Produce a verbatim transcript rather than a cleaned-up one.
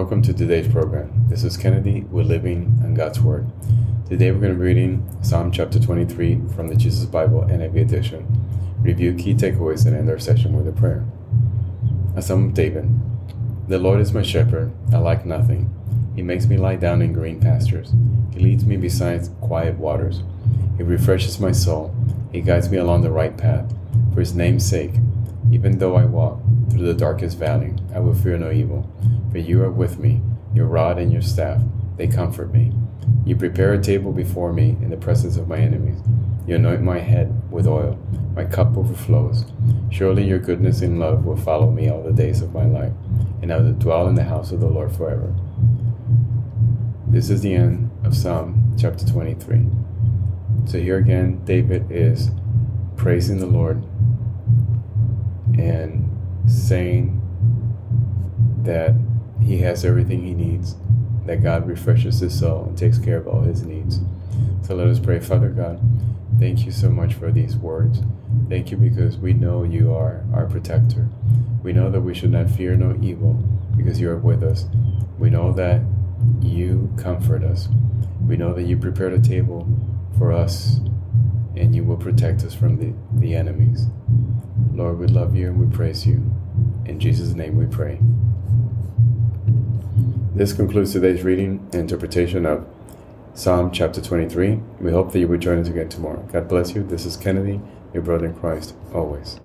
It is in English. Welcome to today's program. This is Kennedy. We're living on God's Word. Today we're going to be reading Psalm chapter twenty-three from the Jesus Bible, N I V edition. Review key takeaways and end our session with a prayer. A Psalm of David. The Lord is my shepherd. I lack nothing. He makes me lie down in green pastures. He leads me beside quiet waters. He refreshes my soul. He guides me along the right path. For his name's sake, even though I walk through the darkest valley, I will fear no evil. For you are with me, your rod and your staff, they comfort me. You prepare a table before me in the presence of my enemies. You anoint my head with oil, my cup overflows. Surely your goodness and love will follow me all the days of my life, and I will dwell in the house of the Lord forever. This is the end of Psalm chapter twenty-three. So here again, David is praising the Lord and saying that he has everything he needs, that God refreshes his soul and takes care of all his needs. So let us pray. Father God, thank you so much for these words. Thank you because we know you are our protector. We know that we should not fear no evil because you are with us. We know that you comfort us. We know that you prepared a table for us and you will protect us from the, the enemies. Lord, we love you and we praise you. In Jesus' name we pray. This concludes today's reading and interpretation of Psalm chapter twenty-three. We hope that you will join us again tomorrow. God bless you. This is Kennedy, your brother in Christ, always.